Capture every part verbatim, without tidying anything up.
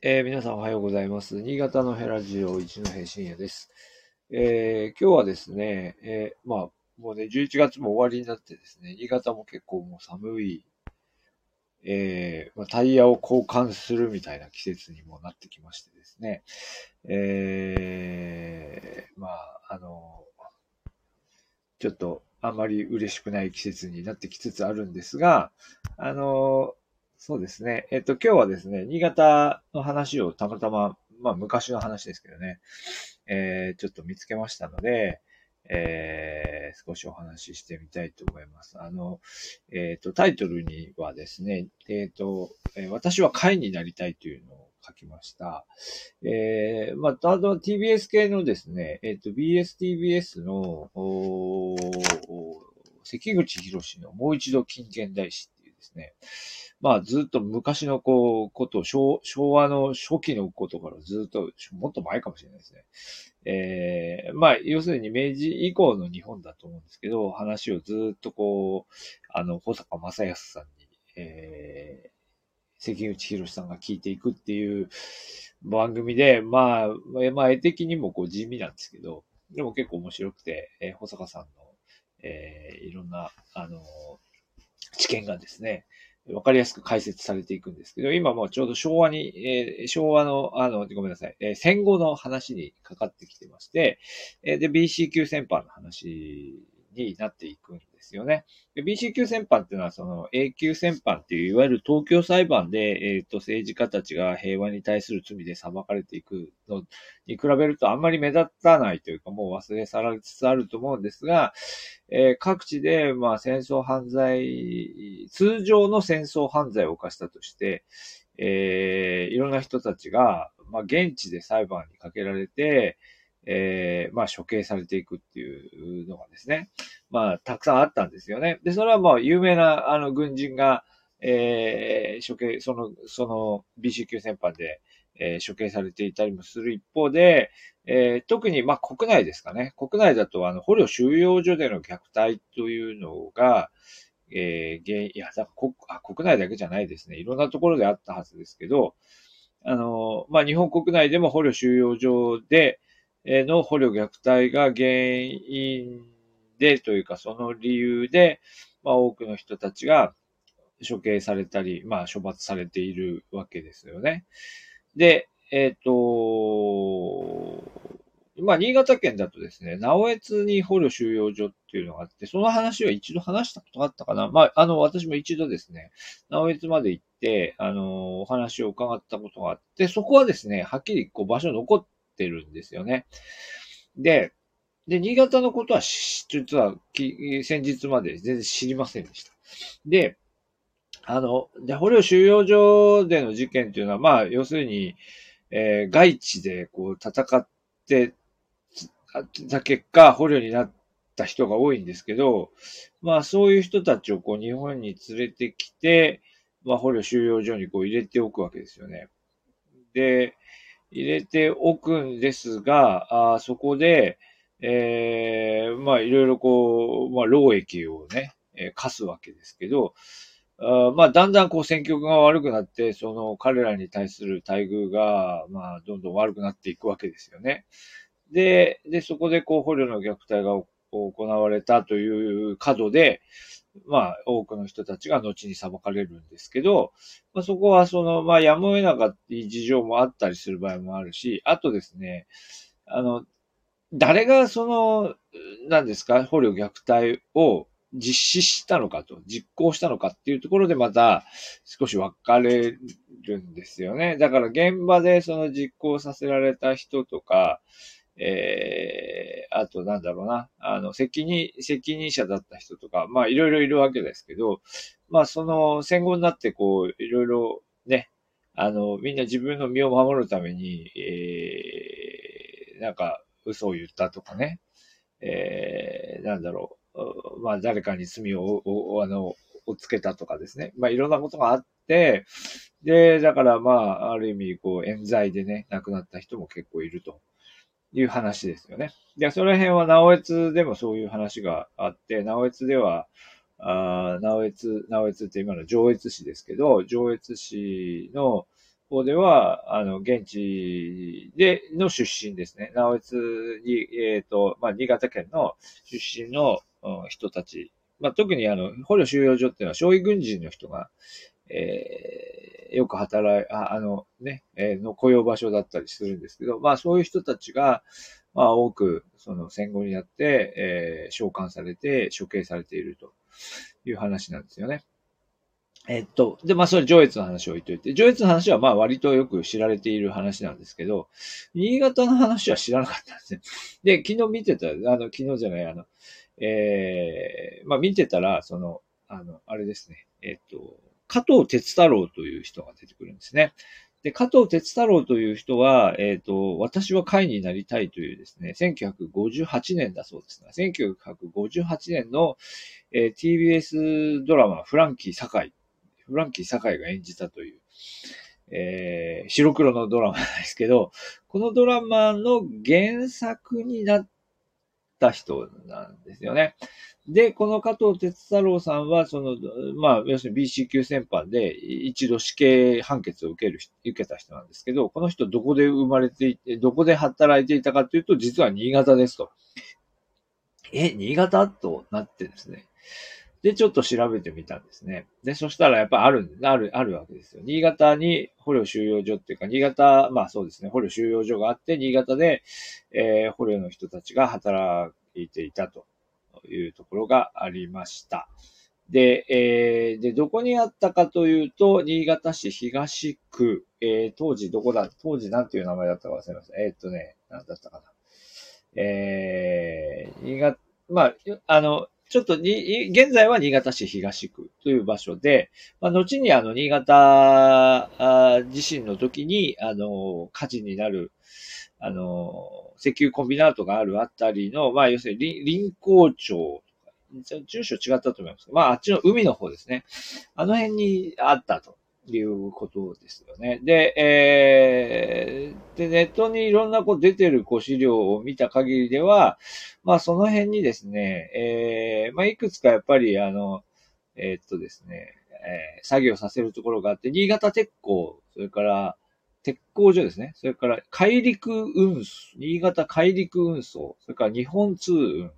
えー、皆さんおはようございます。新潟のヘラジオ一戸信也です、えー。今日はですね、えー、まあもうねじゅういちがつも終わりになってですね、新潟も結構もう寒い、えーまあ、タイヤを交換するみたいな季節にもなってきましてですね、えー、まああのちょっとあまり嬉しくない季節になってきつつあるんですが、あの。そうですね。えっと、今日はですね、新潟の話をたまたま、まあ、昔の話ですけどね、えー、ちょっと見つけましたので、えー、少しお話ししてみたいと思います。あの、えっと、タイトルにはですね、えっと、私は貝になりたいというのを書きました。えー、また、あの、ティービーエス 系のですね、えっと、ビーエスティービーエス の、おー、関口宏のもう一度金現代史っていうですね、まあずっと昔のこうことを 昭, 昭和の初期のことからずっともっと前かもしれないですね。えー、まあ要するに明治以降の日本だと思うんですけど、話をずっとこうあの保坂正康さんに、えー、関口宏さんが聞いていくっていう番組で、まあまあ絵的にもこう地味なんですけど、でも結構面白くて、えー、保坂さんの、えー、いろんなあの知見がですね。わかりやすく解説されていくんですけど、今もうちょうど昭和に、えー、昭和の、あの、ごめんなさい、えー、戦後の話にかかってきてまして、えー、で、ビーシー 級戦犯の話になっていくんですよね。で、ビーシー 級戦犯っていうのは、その A 級戦犯っていう、いわゆる東京裁判で、えっと、政治家たちが平和に対する罪で裁かれていくのに比べるとあんまり目立たないというか、もう忘れ去られつつあると思うんですが、えー、各地で、まあ、戦争犯罪、通常の戦争犯罪を犯したとして、えー、いろんな人たちが、まあ、現地で裁判にかけられて、えー、まあ、処刑されていくっていうのがですね、まあ、たくさんあったんですよね。で、それはもう有名な、あの、軍人が、えー、処刑、その、その、ビーシー 級戦犯で、えー、処刑されていたりもする一方で、えー、特に、まあ、国内ですかね。国内だと、あの、捕虜収容所での虐待というのが、えー、原因、いや、だから国、あ、国内だけじゃないですね。いろんなところであったはずですけど、あの、まあ、日本国内でも捕虜収容所で、の捕虜虐待が原因でというかその理由で、まあ、多くの人たちが処刑されたり、まあ、処罰されているわけですよね。で、えっと、まあ、新潟県だとですね、直江津に捕虜収容所っていうのがあって、その話は一度話したことがあったかな。まあ、あの、私も一度ですね、直江津まで行って、あの、お話を伺ったことがあって、そこはですね、はっきりこう場所残って、てるんですよね。で、で、新潟のことは、実はき、先日まで全然知りませんでした。で、あの、で、捕虜収容所での事件というのは、まあ、要するに、えー、外地でこう戦ってた結果、捕虜になった人が多いんですけど、まあ、そういう人たちをこう日本に連れてきて、まあ、捕虜収容所にこう入れておくわけですよね。で、入れておくんですが、あそこで、えー、まあいろいろこう、まあ労役をね、えー、課すわけですけど、あまあだんだんこう戦局が悪くなって、その彼らに対する待遇が、まあどんどん悪くなっていくわけですよね。で、で、そこでこう捕虜の虐待が行われたという角で、まあ、多くの人たちが後に裁かれるんですけど、まあ、そこはその、まあ、やむを得なかった事情もあったりする場合もあるし、あとですね、あの、誰がその、何ですか、捕虜虐待を実施したのかと、実行したのかっていうところでまた少し分かれるんですよね。だから現場でその実行させられた人とか、えー、あとなんだろうな、あの、責任、責任者だった人とか、まあいろいろいるわけですけど、まあその戦後になってこう、いろいろね、あの、みんな自分の身を守るために、えー、なんか嘘を言ったとかね、えー、なんだろう、まあ誰かに罪を、あの、をつけたとかですね、まあいろんなことがあって、で、だからまあある意味こう、冤罪でね、亡くなった人も結構いると。いう話ですよね。で、その辺は直江津でもそういう話があって、直江津では、あ直江津、直江津って今の上越市ですけど、上越市の、方では、あの、現地での出身ですね。直江津に、えっ、ー、と、まあ、新潟県の出身の、うん、人たち。まあ、特にあの、捕虜収容所っていうのは、傷痍軍人の人が、えー、よく働い、あ、あのね、えー、の雇用場所だったりするんですけど、まあ、そういう人たちが、まあ、多く、その戦後になって、えー、召喚されて、処刑されているという話なんですよね。えっと、で、まあ、それ、上越の話を置いといて、上越の話は、まあ、割とよく知られている話なんですけど、新潟の話は知らなかったんですね。で、昨日見てた、あの、昨日じゃない、あの、えー、まあ、見てたら、その、あの、あれですね、えっと、加藤哲太郎という人が出てくるんですね。で、加藤哲太郎という人は、えっと、私は会になりたいというですね、せんきゅうひゃくごじゅうはちねんだそうですが、せんきゅうひゃくごじゅうはちねんの、えー、ティービーエス ドラマ、フランキー・サカイ。フランキー・サカイが演じたという、えー、白黒のドラマですけど、このドラマの原作になった人なんですよね。で、この加藤哲太郎さんは、その、まあ、要するに ビーシー 級戦犯で一度死刑判決を受ける、受けた人なんですけど、この人どこで生まれていて、どこで働いていたかというと、実は新潟ですと。え、新潟となってですね。で、ちょっと調べてみたんですね。で、そしたらやっぱある、ある、あるわけですよ。新潟に捕虜収容所っていうか、新潟、まあそうですね、捕虜収容所があって、新潟で、えー、捕虜の人たちが働いていたというところがありました。で、えー、で、どこにあったかというと、新潟市東区、えー、当時どこだ、当時なんていう名前だったか忘れました。えー、っとね、なんだったかな。えー、新潟、まあ、あの、ちょっとに、現在は新潟市東区という場所で、まあ、後にあの、新潟地震の時に、あの、火事になる、あの、石油コンビナートがあるあたりの、まあ、要するに臨港町、住所違ったと思いますけど、まあ、あっちの海の方ですね。あの辺にあったということですよね。で、えー、で、ネットにいろんなこう出てるこう資料を見た限りでは、まあその辺にですね、えー、まあいくつかやっぱりあの、えー、っとですね、えー、作業させるところがあって、新潟鉄工、それから鉄工所ですね、それから海陸運送、新潟海陸運送、それから日本通運、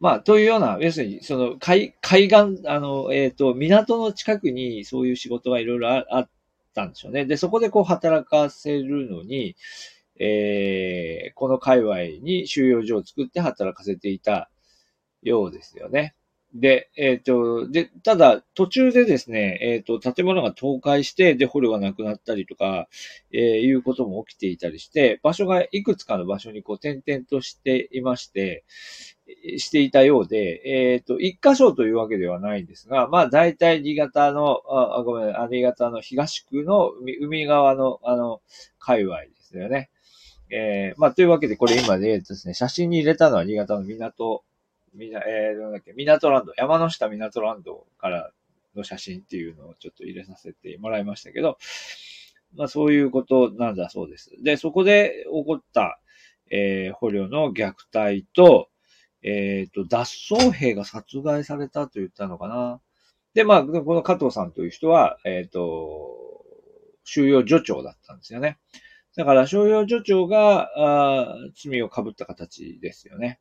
まあ、というような、要するに、その、海、海岸、あの、えっと、港の近くにそういう仕事がいろいろあったんでしょうね。で、そこでこう働かせるのに、えー、この界隈に収容所を作って働かせていたようですよね。で、えっと、で、ただ、途中でですね、えっと、建物が倒壊して、で、捕虜がなくなったりとか、えー、いうことも起きていたりして、場所がいくつかの場所にこう、転々としていまして、していたようで、えっと、一箇所というわけではないんですが、まあ、大体新潟の、あ、ごめん、新潟の東区の海側の、あの、界隈ですよね。えー、まあ、というわけで、これ今でですね、写真に入れたのは新潟の港、みな、えー、なんだっけ、港ランド、山の下港ランドからの写真っていうのをちょっと入れさせてもらいましたけど、まあそういうことなんだそうです。で、そこで起こった、えー、捕虜の虐待と、えっと、脱走兵が殺害されたと言ったのかな。で、まあ、この加藤さんという人は、えっと、収容所長だったんですよね。だから、収容所長が、あ、罪を被った形ですよね。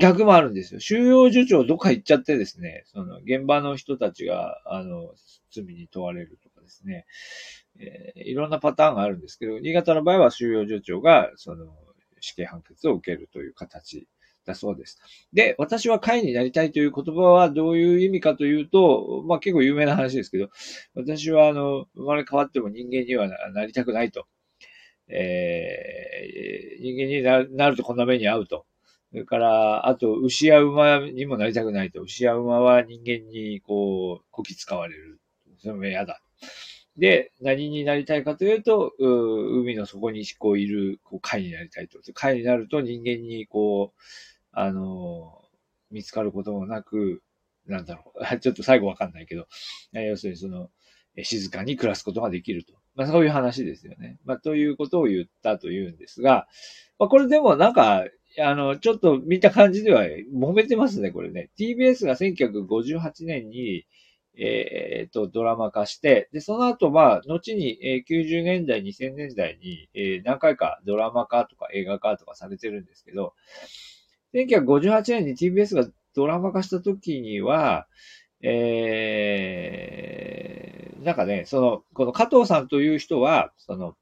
逆もあるんですよ。収容所長どっか行っちゃってですね、その現場の人たちが、あの、罪に問われるとかですね、えー、いろんなパターンがあるんですけど、新潟の場合は収容所長が、その、死刑判決を受けるという形だそうです。で、私は会になりたいという言葉はどういう意味かというと、まあ結構有名な話ですけど、私はあの、生まれ変わっても人間にはなりたくないと。えー、人間になるとこんな目に遭うと。それから、あと、牛や馬にもなりたくないと。牛や馬は人間に、こう、こき使われる。それも嫌だ。で、何になりたいかというと、う海の底にこういる、こう、貝になりたいと。貝になると人間に、こう、あの、見つかることもなく、なんだろう。ちょっと最後わかんないけど、要するにその、静かに暮らすことができると。まあそういう話ですよね。まあということを言ったというんですが、まあこれでもなんか、あの、ちょっと見た感じでは揉めてますね、これね。ティービーエス がせんきゅうひゃくごじゅうはちねんに、えー、っと、ドラマ化して、で、その後、まあ、後に、えー、きゅうじゅうねんだい、にせんねんだいに、えー、何回かドラマ化とか映画化とかされてるんですけど、せんきゅうひゃくごじゅうはちねんに ティービーエス がドラマ化した時には、えー、なんかね、その、この加藤さんという人は、その、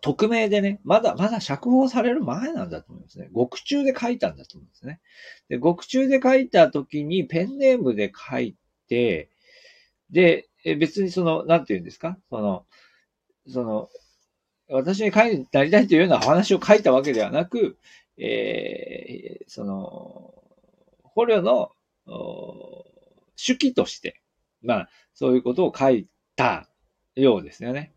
匿名でね、まだ、まだ釈放される前なんだと思いますね。獄中で書いたんだと思うんですね。で、獄中で書いた時にペンネームで書いて、で、別にその、なんて言うんですか？その、その、私に会員になりたいというような話を書いたわけではなく、えー、その、捕虜の手記として、まあ、そういうことを書いたようですよね。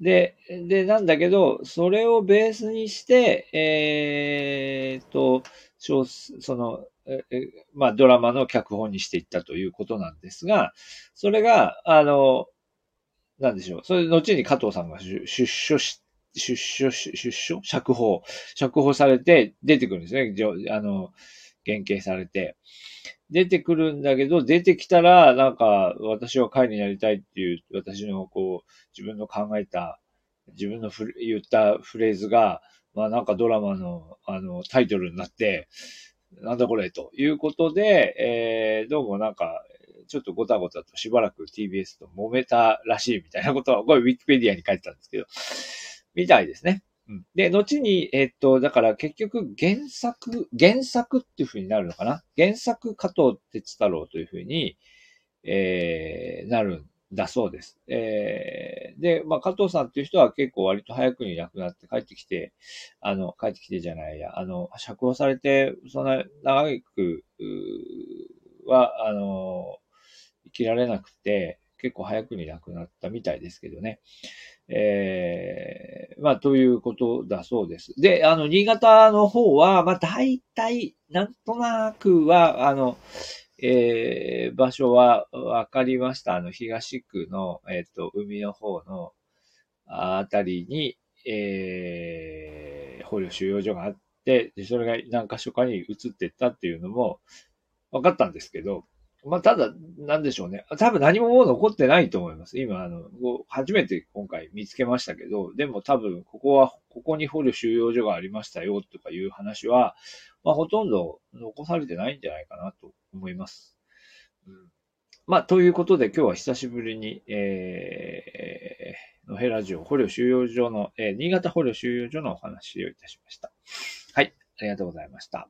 で、で、なんだけど、それをベースにして、えーと、その、まあ、ドラマの脚本にしていったということなんですが、それが、あの、なんでしょう。それ、後に加藤さんが出所し、出所し、出所釈放。釈放されて出てくるんですね。あの、減刑されて。出てくるんだけど、出てきたら、なんか、私は会になりたいっていう、私のこう、自分の考えた、自分の言ったフレーズが、まあなんかドラマの、あの、タイトルになって、なんだこれ、ということで、えー、どうもなんか、ちょっとごたごたとしばらく ティービーエス と揉めたらしいみたいなことは、これウィキペディアに書いてたんですけど、みたいですね。うん、で、後に、えー、っと、だから結局原作、原作っていう風になるのかな？原作加藤哲太郎という風に、えー、なるんだそうです。えー、で、まあ加藤さんっていう人は結構割と早くに亡くなって帰ってきて、あの、帰ってきてじゃないや、あの、釈放されて、そんな長くは、あの、生きられなくて、結構早くに亡くなったみたいですけどね。えー、まあ、ということだそうです。で、あの、新潟の方は、まあ、大体、なんとなくは、あの、えー、場所はわかりました。あの、東区の、えっと、海の方のあたりに、えー、捕虜収容所があって、で、それが何か所かに移っていったっていうのも分かったんですけど、まあ、ただ、なんでしょうね。多分何ももう残ってないと思います。今、あの、初めて今回見つけましたけど、でも多分、ここは、ここに捕虜収容所がありましたよ、とかいう話は、まあ、ほとんど残されてないんじゃないかなと思います。うん、まあ、ということで、今日は久しぶりに、えー、のへラジオ、捕虜収容所の、えー、新潟捕虜収容所のお話をいたしました。はい、ありがとうございました。